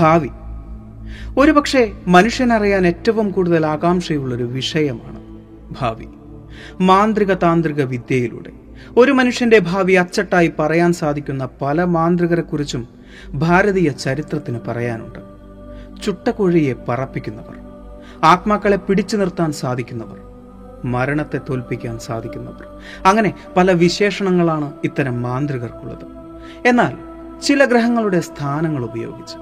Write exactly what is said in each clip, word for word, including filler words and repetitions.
ഭാവി ഒരുപക്ഷെ മനുഷ്യനറിയാൻ ഏറ്റവും കൂടുതൽ ആകാംക്ഷയുള്ളൊരു വിഷയമാണ്. ഭാവി മാന്ത്രിക താന്ത്രിക വിദ്യയിലൂടെ ഒരു മനുഷ്യന്റെ ഭാവി അച്ചട്ടായി പറയാൻ സാധിക്കുന്ന പല മാന്ത്രികരെ കുറിച്ചും ഭാരതീയ ചരിത്രത്തിന് പറയാനുണ്ട്. ചുട്ടക്കുഴിയെ പറപ്പിക്കുന്നവർ, ആത്മാക്കളെ പിടിച്ചു നിർത്താൻ സാധിക്കുന്നവർ, മരണത്തെ തോൽപ്പിക്കാൻ സാധിക്കുന്നവർ, അങ്ങനെ പല വിശേഷണങ്ങളാണ് ഇത്തരം മാന്ത്രികർക്കുള്ളത്. എന്നാൽ ചില ഗ്രഹങ്ങളുടെ സ്ഥാനങ്ങൾ ഉപയോഗിച്ച്,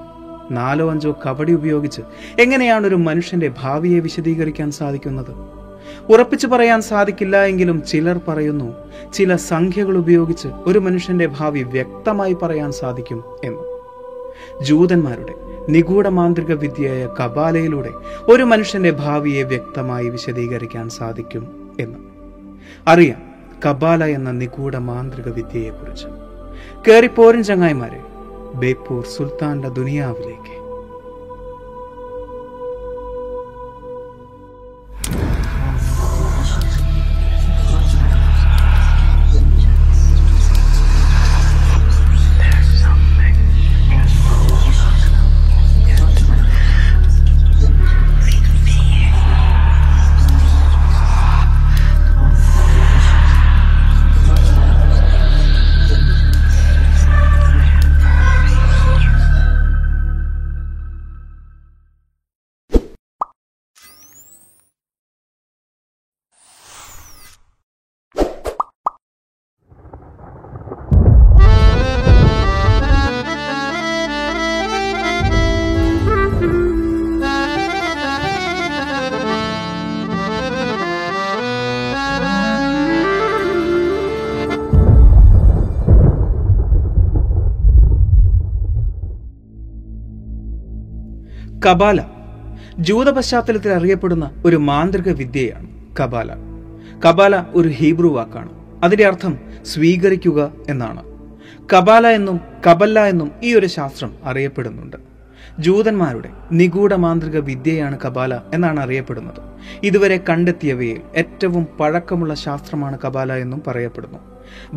നാലോ അഞ്ചോ കബഡി ഉപയോഗിച്ച് എങ്ങനെയാണ് ഒരു മനുഷ്യന്റെ ഭാവിയെ വിശദീകരിക്കാൻ സാധിക്കുന്നത്? ഉറപ്പിച്ചു പറയാൻ സാധിക്കില്ല എങ്കിലും ചിലർ പറയുന്നു ചില സംഖ്യകൾ ഉപയോഗിച്ച് ഒരു മനുഷ്യന്റെ ഭാവി വ്യക്തമായി പറയാൻ സാധിക്കും എന്ന്. ജൂതന്മാരുടെ നിഗൂഢ മാന്ത്രിക വിദ്യയായ കബാലയിലൂടെ ഒരു മനുഷ്യന്റെ ഭാവിയെ വ്യക്തമായി വിശദീകരിക്കാൻ സാധിക്കും എന്ന്. അറിയാം കബാല എന്ന നിഗൂഢ മാന്ത്രിക വിദ്യയെക്കുറിച്ച്. കേറിപ്പോരൻ ചങ്ങായിമാരെ, ബേപ്പൂർ സുൽത്താന്റെ ദുനിയാവിലേക്ക്. കബാല ജൂത പശ്ചാത്തലത്തിൽ അറിയപ്പെടുന്ന ഒരു മാന്ത്രിക വിദ്യയാണ്. കബാല കബാല ഒരു ഹീബ്രു വാക്കാണ്. അതിന്റെ അർത്ഥം സ്വീകരിക്കുക എന്നാണ്. കബാല എന്നും കബല്ല എന്നും ഈ ഒരു ശാസ്ത്രം അറിയപ്പെടുന്നുണ്ട്. ജൂതന്മാരുടെ നിഗൂഢ മാന്ത്രിക വിദ്യയാണ് കബാല എന്നാണ് അറിയപ്പെടുന്നത്. ഇതുവരെ കണ്ടെത്തിയവയിൽ ഏറ്റവും പഴക്കമുള്ള ശാസ്ത്രമാണ് കബാല എന്നും പറയപ്പെടുന്നു.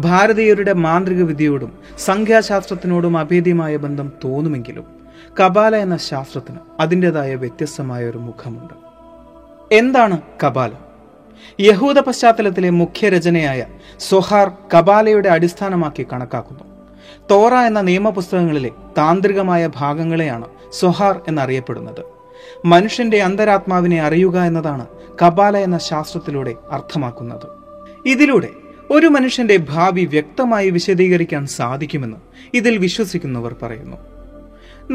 ഭാരതീയരുടെ മാന്ത്രിക വിദ്യയോടും സംഖ്യാശാസ്ത്രത്തിനോടും അഭേദ്യമായ ബന്ധം തോന്നുമെങ്കിലും കബാല എന്ന ശാസ്ത്രത്തിന് അതിൻ്റെതായ വ്യത്യസ്തമായ ഒരു മുഖമുണ്ട്. എന്താണ് കബാല? യഹൂദ പശ്ചാത്തലത്തിലെ മുഖ്യ രചനയായ സോഹർ കബാലയുടെ അടിസ്ഥാനമാക്കി കണക്കാക്കുന്നു. തോറ എന്ന നിയമപുസ്തകങ്ങളിലെ താന്ത്രികമായ ഭാഗങ്ങളെയാണ് സോഹർ എന്നറിയപ്പെടുന്നത്. മനുഷ്യന്റെ അന്തരാത്മാവിനെ അറിയുക എന്നതാണ് കബാല എന്ന ശാസ്ത്രത്തിലൂടെ അർത്ഥമാക്കുന്നത്. ഇതിലൂടെ ഒരു മനുഷ്യന്റെ ഭാവി വ്യക്തമായി വിശദീകരിക്കാൻ സാധിക്കുമെന്ന് ഇതിൽ വിശ്വസിക്കുന്നവർ പറയുന്നു.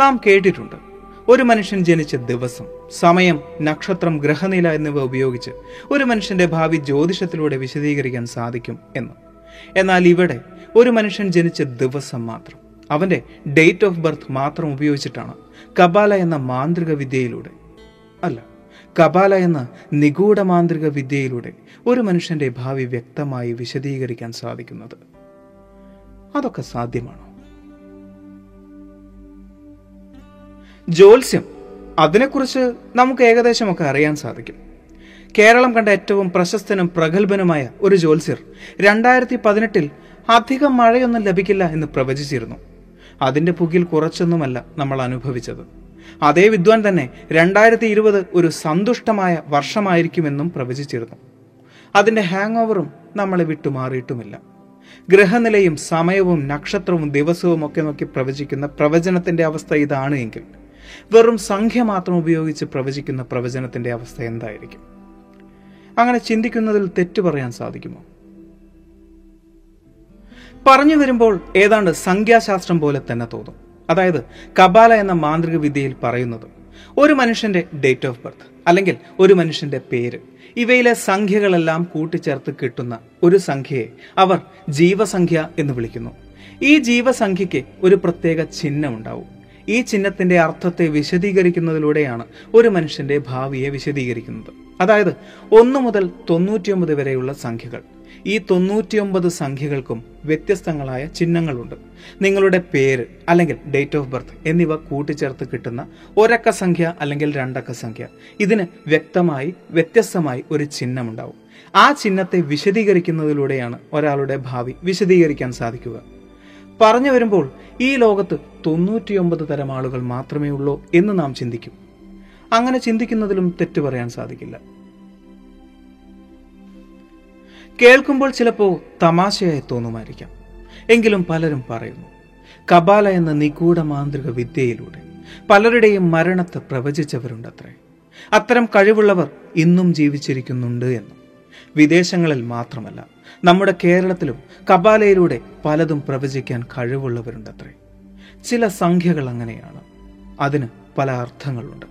നാം കേട്ടിട്ടുണ്ട്, ഒരു മനുഷ്യൻ ജനിച്ച ദിവസം, സമയം, നക്ഷത്രം, ഗ്രഹനില എന്നിവ ഉപയോഗിച്ച് ഒരു മനുഷ്യന്റെ ഭാവി ജ്യോതിഷത്തിലൂടെ വിശദീകരിക്കാൻ സാധിക്കും എന്ന്. എന്നാൽ ഇവിടെ ഒരു മനുഷ്യൻ ജനിച്ച ദിവസം മാത്രം, അവന്റെ ഡേറ്റ് ഓഫ് ബർത്ത് മാത്രം ഉപയോഗിച്ചിട്ടാണ് കബാല എന്ന മാന്ത്രിക വിദ്യയിലൂടെ, അല്ല കബാല എന്ന നിഗൂഢ മാന്ത്രിക വിദ്യയിലൂടെ ഒരു മനുഷ്യന്റെ ഭാവി വ്യക്തമായി വിശദീകരിക്കാൻ സാധിക്കുന്നത്. അതൊക്കെ സാധ്യമാണോ? ജ്യോത്സ്യം, അതിനെക്കുറിച്ച് നമുക്ക് ഏകദേശമൊക്കെ അറിയാൻ സാധിക്കും. കേരളം കണ്ട ഏറ്റവും പ്രശസ്തനും പ്രഗത്ഭനുമായ ഒരു ജ്യോത്സ്യർ രണ്ടായിരത്തി പതിനെട്ടിൽ അധികം മഴയൊന്നും ലഭിക്കില്ല എന്ന് പ്രവചിച്ചിരുന്നു. അതിൻ്റെ പുകിൽ കുറച്ചൊന്നുമല്ല നമ്മൾ അനുഭവിച്ചത്. അതേ വിദ്വാൻ തന്നെ രണ്ടായിരത്തി ഇരുപത് ഒരു സന്തുഷ്ടമായ വർഷമായിരിക്കുമെന്നും പ്രവചിച്ചിരുന്നു. അതിൻ്റെ ഹാങ് ഓവറും നമ്മളെ വിട്ടുമാറിയിട്ടുമില്ല. ഗ്രഹനിലയും സമയവും നക്ഷത്രവും ദിവസവും ഒക്കെ നോക്കി പ്രവചിക്കുന്ന പ്രവചനത്തിന്റെ അവസ്ഥ ഇതാണ് എങ്കിൽ, വെറും സംഖ്യ മാത്രം ഉപയോഗിച്ച് പ്രവചിക്കുന്ന പ്രവചനത്തിന്റെ അവസ്ഥ എന്തായിരിക്കും? അങ്ങനെ ചിന്തിക്കുന്നതിൽ തെറ്റു പറയാൻ സാധിക്കുമോ? പറഞ്ഞു വരുമ്പോൾ ഏതാണ്ട് സംഖ്യാശാസ്ത്രം പോലെ തന്നെ തോന്നും. അതായത് കബാല എന്ന മാന്ത്രിക വിദ്യയിൽ പറയുന്നത് ഒരു മനുഷ്യൻ്റെ ഡേറ്റ് ഓഫ് ബർത്ത് അല്ലെങ്കിൽ ഒരു മനുഷ്യൻ്റെ പേര് ഇവയിലെ സംഖ്യകളെല്ലാം കൂട്ടിച്ചേർത്ത് കിട്ടുന്ന ഒരു സംഖ്യയെ അവർ ജീവസംഖ്യ എന്ന് വിളിക്കുന്നു. ഈ ജീവസംഖ്യയ്ക്ക് ഒരു പ്രത്യേക ചിഹ്നം ഉണ്ടാവും. ഈ ചിഹ്നത്തിന്റെ അർത്ഥത്തെ വിശദീകരിക്കുന്നതിലൂടെയാണ് ഒരു മനുഷ്യന്റെ ഭാവിയെ വിശദീകരിക്കുന്നത്. അതായത് ഒന്ന് മുതൽ തൊണ്ണൂറ്റിയൊമ്പത് വരെയുള്ള സംഖ്യകൾ. ഈ തൊണ്ണൂറ്റിയൊമ്പത് സംഖ്യകൾക്കും വ്യത്യസ്തങ്ങളായ ചിഹ്നങ്ങളുണ്ട്. നിങ്ങളുടെ പേര് അല്ലെങ്കിൽ ഡേറ്റ് ഓഫ് ബർത്ത് എന്നിവ കൂട്ടിച്ചേർത്ത് കിട്ടുന്ന ഒരക്ക സംഖ്യ അല്ലെങ്കിൽ രണ്ടക്ക സംഖ്യ, ഇതിന് വ്യക്തമായി വ്യത്യസ്തമായി ഒരു ചിഹ്നമുണ്ടാവും. ആ ചിഹ്നത്തെ വിശദീകരിക്കുന്നതിലൂടെയാണ് ഒരാളുടെ ഭാവി വിശദീകരിക്കാൻ സാധിക്കുക. പറഞ്ഞു വരുമ്പോൾ ഈ ലോകത്ത് തൊണ്ണൂറ്റിയൊമ്പത് തരം ആളുകൾ മാത്രമേ ഉള്ളൂ എന്ന് നാം ചിന്തിക്കും. അങ്ങനെ ചിന്തിക്കുന്നതിലും തെറ്റു പറയാൻ സാധിക്കില്ല. കേൾക്കുമ്പോൾ ചിലപ്പോൾ തമാശയായി തോന്നുമായിരിക്കാം, എങ്കിലും പലരും പറയുന്നു കബാല എന്ന നിഗൂഢ മാന്ത്രിക വിദ്യയിലൂടെ പലരുടെയും മരണത്തെ പ്രവചിച്ചവരുണ്ടത്രേ. അത്തരം കഴിവുള്ളവർ ഇന്നും ജീവിച്ചിരിക്കുന്നുണ്ട് എന്ന്. വിദേശങ്ങളിൽ മാത്രമല്ല, നമ്മുടെ കേരളത്തിലും കബാലയിലൂടെ പലതും പ്രവചിക്കാൻ കഴിവുള്ളവരുണ്ടത്രേ. ചില സംഖ്യകൾ അങ്ങനെയാണ്, അതിന് പല അർത്ഥങ്ങളുണ്ട്.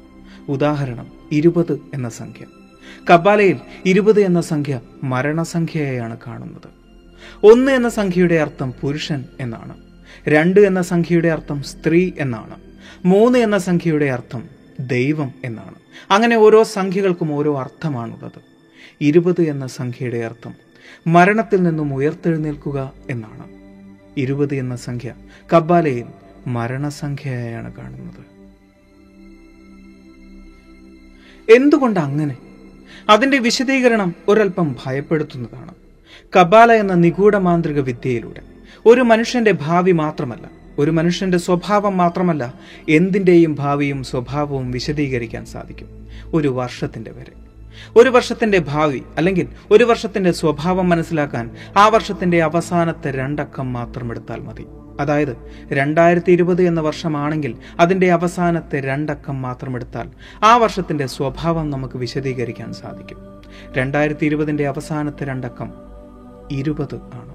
ഉദാഹരണം, ഇരുപത് എന്ന സംഖ്യ. കബാലയിൽ ഇരുപത് എന്ന സംഖ്യ മരണസംഖ്യയായാണ് കാണുന്നത്. ഒന്ന് എന്ന സംഖ്യയുടെ അർത്ഥം പുരുഷൻ എന്നാണ്. രണ്ട് എന്ന സംഖ്യയുടെ അർത്ഥം സ്ത്രീ എന്നാണ്. മൂന്ന് എന്ന സംഖ്യയുടെ അർത്ഥം ദൈവം എന്നാണ്. അങ്ങനെ ഓരോ സംഖ്യകൾക്കും ഓരോ അർത്ഥമാണുള്ളത്. ഇരുപത് എന്ന സംഖ്യയുടെ അർത്ഥം മരണത്തിൽ നിന്നും ഉയർത്തെഴുന്നേൽക്കുക എന്നാണ്. ഇരുപത് എന്ന സംഖ്യ കബാലയിൽ മരണസംഖ്യയായാണ് കാണുന്നത്. എന്തുകൊണ്ട് അങ്ങനെ? അതിന്റെ വിശദീകരണം ഒരൽപ്പം ഭയപ്പെടുത്തുന്നതാണ്. കബാല എന്ന നിഗൂഢ മാന്ത്രിക വിദ്യയിലൂടെ ഒരു മനുഷ്യന്റെ ഭാവി മാത്രമല്ല, ഒരു മനുഷ്യന്റെ സ്വഭാവം മാത്രമല്ല, എന്തിൻ്റെയും ഭാവിയും സ്വഭാവവും വിശദീകരിക്കാൻ സാധിക്കും. ഒരു വർഷത്തിന്റെ വരെ ഒരു വർഷത്തിന്റെ ഭാവി അല്ലെങ്കിൽ ഒരു വർഷത്തിന്റെ സ്വഭാവം മനസ്സിലാക്കാൻ ആ വർഷത്തിന്റെ അവസാനത്തെ രണ്ടക്കം മാത്രം എടുത്താൽ മതി. അതായത് രണ്ടായിരത്തി ഇരുപത് എന്ന വർഷമാണെങ്കിൽ അതിന്റെ അവസാനത്തെ രണ്ടക്കം മാത്രം എടുത്താൽ ആ വർഷത്തിന്റെ സ്വഭാവം നമുക്ക് വിശദീകരിക്കാൻ സാധിക്കും. രണ്ടായിരത്തി ഇരുപതിന്റെ അവസാനത്തെ രണ്ടക്കം ഇരുപത് ആണ്.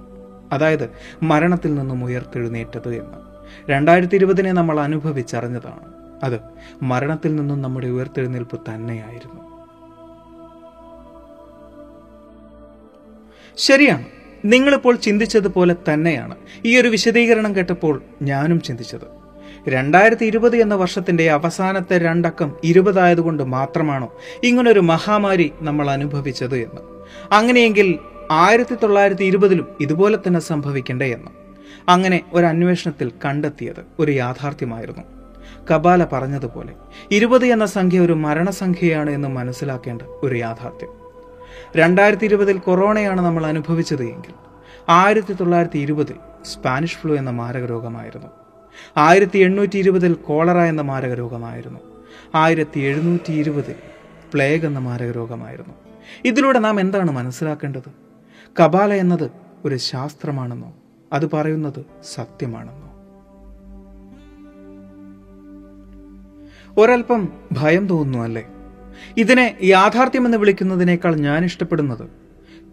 അതായത് മരണത്തിൽ നിന്നും ഉയർത്തെഴുന്നേറ്റത് എന്ന്. രണ്ടായിരത്തി ഇരുപതിനെ നമ്മൾ അനുഭവിച്ചറിഞ്ഞതാണ്. അത് മരണത്തിൽ നിന്നും നമ്മുടെ ഉയർത്തെഴുന്നേൽപ്പ് തന്നെയായിരുന്നു. ശരിയാണ്, നിങ്ങളിപ്പോൾ ചിന്തിച്ചതുപോലെ തന്നെയാണ് ഈ ഒരു വിശദീകരണം കേട്ടപ്പോൾ ഞാനും ചിന്തിച്ചത്. രണ്ടായിരത്തി ഇരുപത് എന്ന വർഷത്തിന്റെ അവസാനത്തെ രണ്ടക്കം ഇരുപതായതുകൊണ്ട് മാത്രമാണോ ഇങ്ങനൊരു മഹാമാരി നമ്മൾ അനുഭവിച്ചത് എന്ന്? അങ്ങനെയെങ്കിൽ ആയിരത്തി തൊള്ളായിരത്തി ഇരുപതിലും ഇതുപോലെ തന്നെ സംഭവിക്കണ്ടേ എന്ന്. അങ്ങനെ ഒരു അന്വേഷണത്തിൽ കണ്ടെത്തിയത് ഒരു യാഥാർത്ഥ്യമായിരുന്നു. കബാല പറഞ്ഞതുപോലെ ഇരുപത് എന്ന സംഖ്യ ഒരു മരണസംഖ്യയാണ് എന്ന് മനസ്സിലാക്കേണ്ട ഒരു യാഥാർത്ഥ്യം. രണ്ടായിരത്തി ഇരുപതിൽ കൊറോണയാണ് നമ്മൾ അനുഭവിച്ചത് എങ്കിൽ ആയിരത്തി തൊള്ളായിരത്തി ഇരുപതിൽ സ്പാനിഷ് ഫ്ലൂ എന്ന മാരക രോഗമായിരുന്നു. ആയിരത്തി എണ്ണൂറ്റി ഇരുപതിൽ കോളറ എന്ന മാരക രോഗമായിരുന്നു. ആയിരത്തി എഴുന്നൂറ്റി ഇരുപതിൽ പ്ലേഗ് എന്ന മാരക രോഗമായിരുന്നു. ഇതിലൂടെ നാം എന്താണ് മനസ്സിലാക്കേണ്ടത്? കബാല എന്നത് ഒരു ശാസ്ത്രമാണെന്നോ അത് പറയുന്നത് സത്യമാണെന്നോ? ഒരൽപ്പം ഭയം തോന്നുന്നു അല്ലേ? ഇതിനെ യാഥാർത്ഥ്യമെന്ന് വിളിക്കുന്നതിനേക്കാൾ ഞാൻ ഇഷ്ടപ്പെടുന്നത്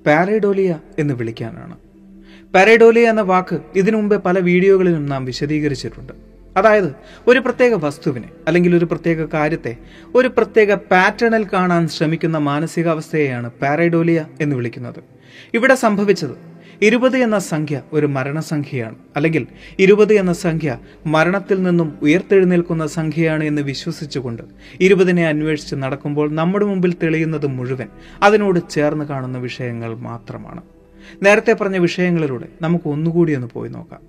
പാരൈഡോലിയ എന്ന് വിളിക്കാനാണ്. പാരൈഡോലിയ എന്ന വാക്ക് ഇതിനു മുമ്പേ പല വീഡിയോകളിലും നാം വിശദീകരിച്ചിട്ടുണ്ട്. അതായത് ഒരു പ്രത്യേക വസ്തുവിനെ അല്ലെങ്കിൽ ഒരു പ്രത്യേക കാര്യത്തെ ഒരു പ്രത്യേക പാറ്റേണിൽ കാണാൻ ശ്രമിക്കുന്ന മാനസികാവസ്ഥയെയാണ് പാരൈഡോലിയ എന്ന് വിളിക്കുന്നത്. ഇവിടെ സംഭവിച്ചത് ഇരുപത് എന്ന സംഖ്യ ഒരു മരണസംഖ്യയാണ് അല്ലെങ്കിൽ ഇരുപത് എന്ന സംഖ്യ മരണത്തിൽ നിന്നും ഉയർത്തെഴുന്നേൽക്കുന്ന സംഖ്യയാണ് എന്ന് വിശ്വസിച്ചുകൊണ്ട് ഇരുപതിനെ അന്വേഷിച്ച് നടക്കുമ്പോൾ നമ്മുടെ മുമ്പിൽ തെളിയുന്നത് മുഴുവൻ അതിനോട് ചേർന്ന് കാണുന്ന വിഷയങ്ങൾ മാത്രമാണ്. നേരത്തെ പറഞ്ഞ വിഷയങ്ങളിലൂടെ നമുക്ക് ഒന്നുകൂടി ഒന്ന് പോയി നോക്കാം.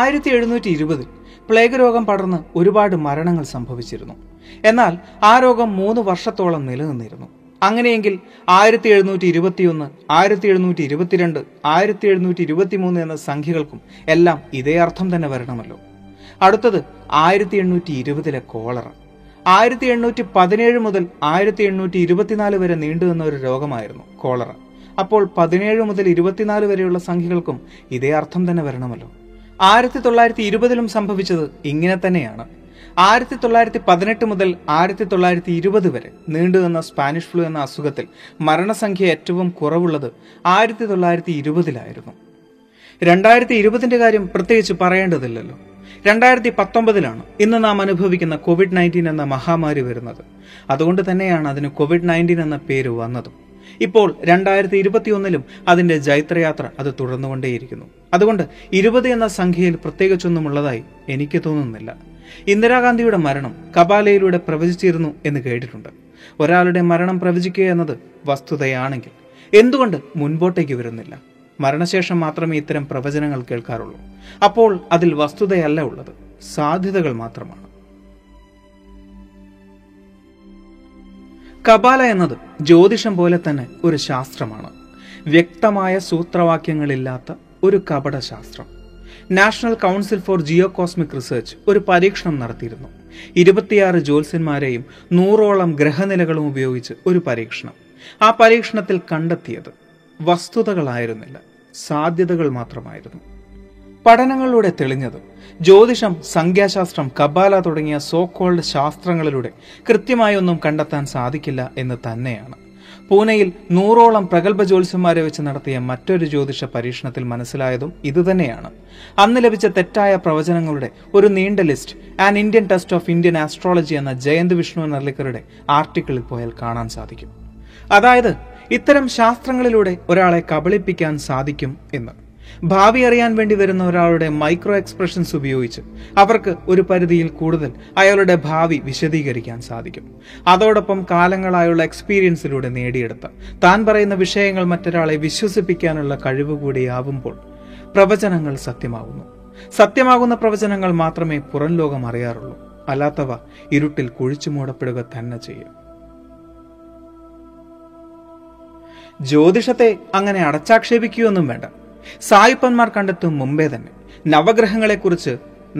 ആയിരത്തി എഴുന്നൂറ്റി ഇരുപതിൽ പ്ലേഗ് രോഗം പടർന്ന് ഒരുപാട് മരണങ്ങൾ സംഭവിച്ചിരുന്നു. എന്നാൽ ആ രോഗം മൂന്ന് വർഷത്തോളം നിലനിന്നിരുന്നു. അങ്ങനെയെങ്കിൽ ആയിരത്തി എഴുന്നൂറ്റി ഇരുപത്തിയൊന്ന് ആയിരത്തി എഴുന്നൂറ്റി ഇരുപത്തിരണ്ട് ആയിരത്തി എഴുന്നൂറ്റി ഇരുപത്തി മൂന്ന് എന്ന സംഖ്യകൾക്കും എല്ലാം ഇതേ അർത്ഥം തന്നെ വരണമല്ലോ. അടുത്തത് ആയിരത്തി എണ്ണൂറ്റി ഇരുപതിലെ കോളറ. ആയിരത്തി എണ്ണൂറ്റി പതിനേഴ് മുതൽ ആയിരത്തി എണ്ണൂറ്റി ഇരുപത്തിനാല് വരെ നീണ്ടുനിന്ന ഒരു രോഗമായിരുന്നു കോളറ. അപ്പോൾ പതിനേഴ് മുതൽ ഇരുപത്തിനാല് വരെയുള്ള സംഖ്യകൾക്കും ഇതേ അർത്ഥം തന്നെ വരണമല്ലോ. ആയിരത്തി തൊള്ളായിരത്തി ഇരുപതിലും സംഭവിച്ചത് ഇങ്ങനെ തന്നെയാണ്. ആയിരത്തി തൊള്ളായിരത്തി പതിനെട്ട് മുതൽ ആയിരത്തി തൊള്ളായിരത്തി ഇരുപത് വരെ നീണ്ടുനിന്ന സ്പാനിഷ് ഫ്ലൂ എന്ന അസുഖത്തിൽ മരണസംഖ്യ ഏറ്റവും കുറവുള്ളത് ആയിരത്തി തൊള്ളായിരത്തി ഇരുപതിലായിരുന്നു. രണ്ടായിരത്തി ഇരുപതിൻ്റെ കാര്യം പ്രത്യേകിച്ച് പറയേണ്ടതില്ലല്ലോ. രണ്ടായിരത്തി പത്തൊമ്പതിലാണ് ഇന്ന് നാം അനുഭവിക്കുന്ന കോവിഡ് നയൻറ്റീൻ എന്ന മഹാമാരി വരുന്നത്. അതുകൊണ്ട് തന്നെയാണ് അതിന് കോവിഡ് നയൻറ്റീൻ എന്ന പേര് വന്നതും. ഇപ്പോൾ രണ്ടായിരത്തി ഇരുപത്തിയൊന്നിലും അതിന്റെ ജൈത്രയാത്ര അത് തുടർന്നുകൊണ്ടേയിരിക്കുന്നു. അതുകൊണ്ട് ഇരുപത് എന്ന സംഖ്യയിൽ പ്രത്യേകിച്ചൊന്നുമുള്ളതായി എനിക്ക് തോന്നുന്നില്ല. ഇന്ദിരാഗാന്ധിയുടെ മരണം കബാലയിലൂടെ പ്രവചിച്ചിരുന്നു എന്ന് കേട്ടിട്ടുണ്ട്. ഒരാളുടെ മരണം പ്രവചിക്കുക എന്നത് വസ്തുതയാണെങ്കിൽ എന്തുകൊണ്ട് മുൻപോട്ടേക്ക് വരുന്നില്ല? മരണശേഷം മാത്രമേ ഇത്തരം പ്രവചനങ്ങൾ കേൾക്കാറുള്ളൂ. അപ്പോൾ അതിൽ വസ്തുതയല്ല ഉള്ളത്, സാധ്യതകൾ മാത്രമാണ്. കബാല എന്നത് ജ്യോതിഷം പോലെ തന്നെ ഒരു ശാസ്ത്രമാണ്. വ്യക്തമായ സൂത്രവാക്യങ്ങളില്ലാത്ത ഒരു കപട ശാസ്ത്രം. National council for geo cosmic research ഒരു പരീക്ഷണം നടത്തിയിരുന്നു. ഇരുപത്തിയാറ് ജ്യോത്സ്യന്മാരെയും നൂറോളം ഗ്രഹനിലകളും ഉപയോഗിച്ച് ഒരു പരീക്ഷണം. ആ പരീക്ഷണത്തിൽ കണ്ടെത്തിയത് വസ്തുതകളായിരുന്നില്ല, സാധ്യതകൾ മാത്രമായിരുന്നു. പഠനങ്ങളിലൂടെ തെളിഞ്ഞത് ജ്യോതിഷം, സംഖ്യാശാസ്ത്രം, കബാല തുടങ്ങിയ സോക്കോൾഡ് ശാസ്ത്രങ്ങളിലൂടെ കൃത്യമായി ഒന്നും കണ്ടെത്താൻ സാധിക്കില്ല എന്ന് തന്നെയാണ്. പൂനെയിൽ നൂറോളം പ്രഗത്ഭ ജ്യോത്സ്യന്മാരെ വെച്ച് നടത്തിയ മറ്റൊരു ജ്യോതിഷ പരീക്ഷണത്തിൽ മനസ്സിലായതും ഇതുതന്നെയാണ്. അന്ന് ലഭിച്ച തെറ്റായ പ്രവചനങ്ങളുടെ ഒരു നീണ്ട list an Indian test of Indian astrology എന്ന ജയന്ത് വിഷ്ണു നർലിക്കറുടെ ആർട്ടിക്കിളിൽ പോയാൽ കാണാൻ സാധിക്കും. അതായത് ഇത്തരം ശാസ്ത്രങ്ങളിലൂടെ ഒരാളെ കബളിപ്പിക്കാൻ സാധിക്കും എന്ന്. ഭാവി അറിയാൻ വേണ്ടി വരുന്ന ഒരാളുടെ മൈക്രോ എക്സ്പ്രഷൻസ് ഉപയോഗിച്ച് അവർക്ക് ഒരു പരിധിയിൽ കൂടുതൽ അയാളുടെ ഭാവി വിശദീകരിക്കാൻ സാധിക്കും. അതോടൊപ്പം കാലങ്ങളായുള്ള എക്സ്പീരിയൻസിലൂടെ നേടിയെടുത്ത താൻ പറയുന്ന വിഷയങ്ങൾ മറ്റൊരാളെ വിശ്വസിപ്പിക്കാനുള്ള കഴിവ് കൂടിയാവുമ്പോൾ പ്രവചനങ്ങൾ സത്യമാകുന്നു. സത്യമാകുന്ന പ്രവചനങ്ങൾ മാത്രമേ പുറം ലോകം അറിയാറുള്ളൂ. അല്ലാത്തവ ഇരുട്ടിൽ കുഴിച്ചു മൂടപ്പെടുക തന്നെ ചെയ്യും. ജ്യോതിഷത്തെ അങ്ങനെ അടച്ചാക്ഷേപിക്കുകയൊന്നും വേണ്ട. സായിപ്പന്മാർ കണ്ടെത്തും മുമ്പേ തന്നെ നവഗ്രഹങ്ങളെക്കുറിച്ച്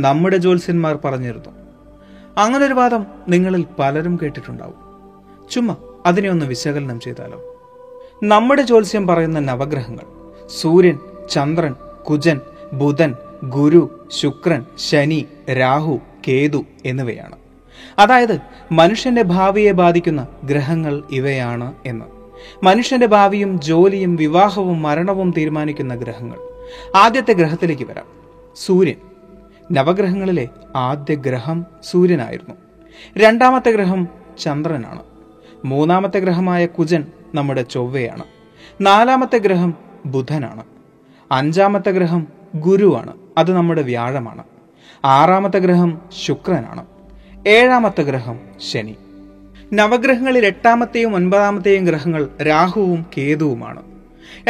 നമ്മുടെ ജ്യോത്സ്യന്മാർ പറഞ്ഞിരുന്നു. അങ്ങനൊരു വാദം നിങ്ങളിൽ പലരും കേട്ടിട്ടുണ്ടാവും. ചുമ്മാ അതിനെ ഒന്ന് വിശകലനം ചെയ്താലോ? നമ്മുടെ ജ്യോത്സ്യം പറയുന്ന നവഗ്രഹങ്ങൾ സൂര്യൻ, ചന്ദ്രൻ, കുജൻ, ബുധൻ, ഗുരു, ശുക്രൻ, ശനി, രാഹു, കേതു എന്നിവയാണ്. അതായത് മനുഷ്യന്റെ ഭാവിയെ ബാധിക്കുന്ന ഗ്രഹങ്ങൾ ഇവയാണ് എന്ന്. മനുഷ്യന്റെ ഭാവിയും ജോലിയും വിവാഹവും മരണവും തീരുമാനിക്കുന്ന ഗ്രഹങ്ങൾ. ആദ്യത്തെ ഗ്രഹത്തിലേക്ക് വരാം. സൂര്യൻ. നവഗ്രഹങ്ങളിലെ ആദ്യ ഗ്രഹം സൂര്യനായിരുന്നു. രണ്ടാമത്തെ ഗ്രഹം ചന്ദ്രനാണ്. മൂന്നാമത്തെ ഗ്രഹമായ കുജൻ നമ്മുടെ ചൊവ്വയാണ്. നാലാമത്തെ ഗ്രഹം ബുധനാണ്. അഞ്ചാമത്തെ ഗ്രഹം ഗുരുവാണ്, അത് നമ്മുടെ വ്യാഴമാണ്. ആറാമത്തെ ഗ്രഹം ശുക്രനാണ്. ഏഴാമത്തെ ഗ്രഹം ശനി. നവഗ്രഹങ്ങളിൽ എട്ടാമത്തെയും ഒൻപതാമത്തെയും ഗ്രഹങ്ങൾ രാഹുവും കേതുവുമാണ്.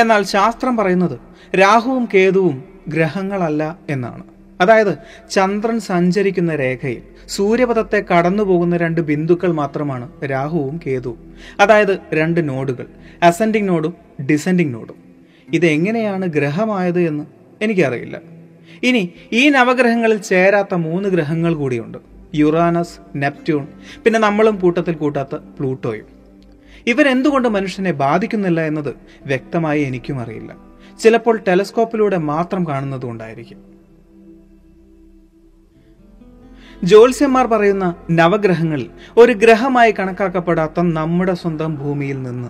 എന്നാൽ ശാസ്ത്രം പറയുന്നത് രാഹുവും കേതുവും ഗ്രഹങ്ങളല്ല എന്നാണ്. അതായത് ചന്ദ്രൻ സഞ്ചരിക്കുന്ന രേഖയിൽ സൂര്യപഥത്തെ കടന്നുപോകുന്ന രണ്ട് ബിന്ദുക്കൾ മാത്രമാണ് രാഹുവും കേതുവും. അതായത് രണ്ട് നോഡുകൾ, അസെൻഡിങ് നോഡും ഡിസെൻഡിങ് നോഡും. ഇതെങ്ങനെയാണ് ഗ്രഹമായത് എന്ന് എനിക്കറിയില്ല. ഇനി ഈ നവഗ്രഹങ്ങളിൽ ചേരാത്ത മൂന്ന് ഗ്രഹങ്ങൾ കൂടിയുണ്ട്. യുറാനസ്, നെപ്റ്റ്യൂൺ, പിന്നെ നമ്മളും കൂട്ടത്തിൽ കൂട്ടാത്ത പ്ലൂട്ടോയും. ഇവരെന്തുകൊണ്ട് മനുഷ്യനെ ബാധിക്കുന്നില്ല എന്നത് വ്യക്തമായി എനിക്കും അറിയില്ല. ചിലപ്പോൾ ടെലസ്കോപ്പിലൂടെ മാത്രം കാണുന്നതുകൊണ്ടായിരിക്കും. ജ്യോത്സ്യന്മാർ പറയുന്ന നവഗ്രഹങ്ങളിൽ ഒരു ഗ്രഹമായി കണക്കാക്കപ്പെടാത്ത നമ്മുടെ സ്വന്തം ഭൂമിയിൽ നിന്ന്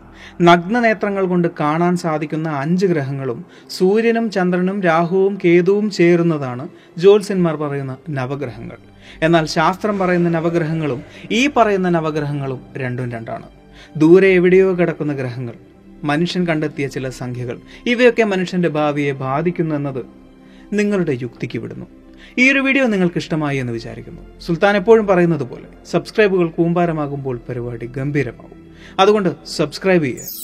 നഗ്നനേത്രങ്ങൾ കൊണ്ട് കാണാൻ സാധിക്കുന്ന അഞ്ച് ഗ്രഹങ്ങളും സൂര്യനും ചന്ദ്രനും രാഹുവും കേതുവും ചേരുന്നതാണ് ജ്യോത്സ്യന്മാർ പറയുന്ന നവഗ്രഹങ്ങൾ. എന്നാൽ ശാസ്ത്രം പറയുന്ന നവഗ്രഹങ്ങളും ഈ പറയുന്ന നവഗ്രഹങ്ങളും രണ്ടും രണ്ടാണ്. ദൂരെ എവിടെയോ കിടക്കുന്ന ഗ്രഹങ്ങൾ, മനുഷ്യൻ കണ്ടെത്തിയ ചില സംഖ്യകൾ, ഇവയൊക്കെ മനുഷ്യന്റെ ഭാവിയെ ബാധിക്കുന്നു എന്നത് നിങ്ങളുടെ യുക്തിക്ക് വിടുന്നു. ഈ ഒരു വീഡിയോ നിങ്ങൾക്ക് ഇഷ്ടമായി എന്ന് വിചാരിക്കുന്നു. സുൽത്താൻ എപ്പോഴും പറയുന്നത് പോലെ സബ്സ്ക്രൈബുകൾ കൂമ്പാരമാകുമ്പോൾ പരിപാടി ഗംഭീരമാകും. അതുകൊണ്ട് സബ്സ്ക്രൈബ് ചെയ്യുക.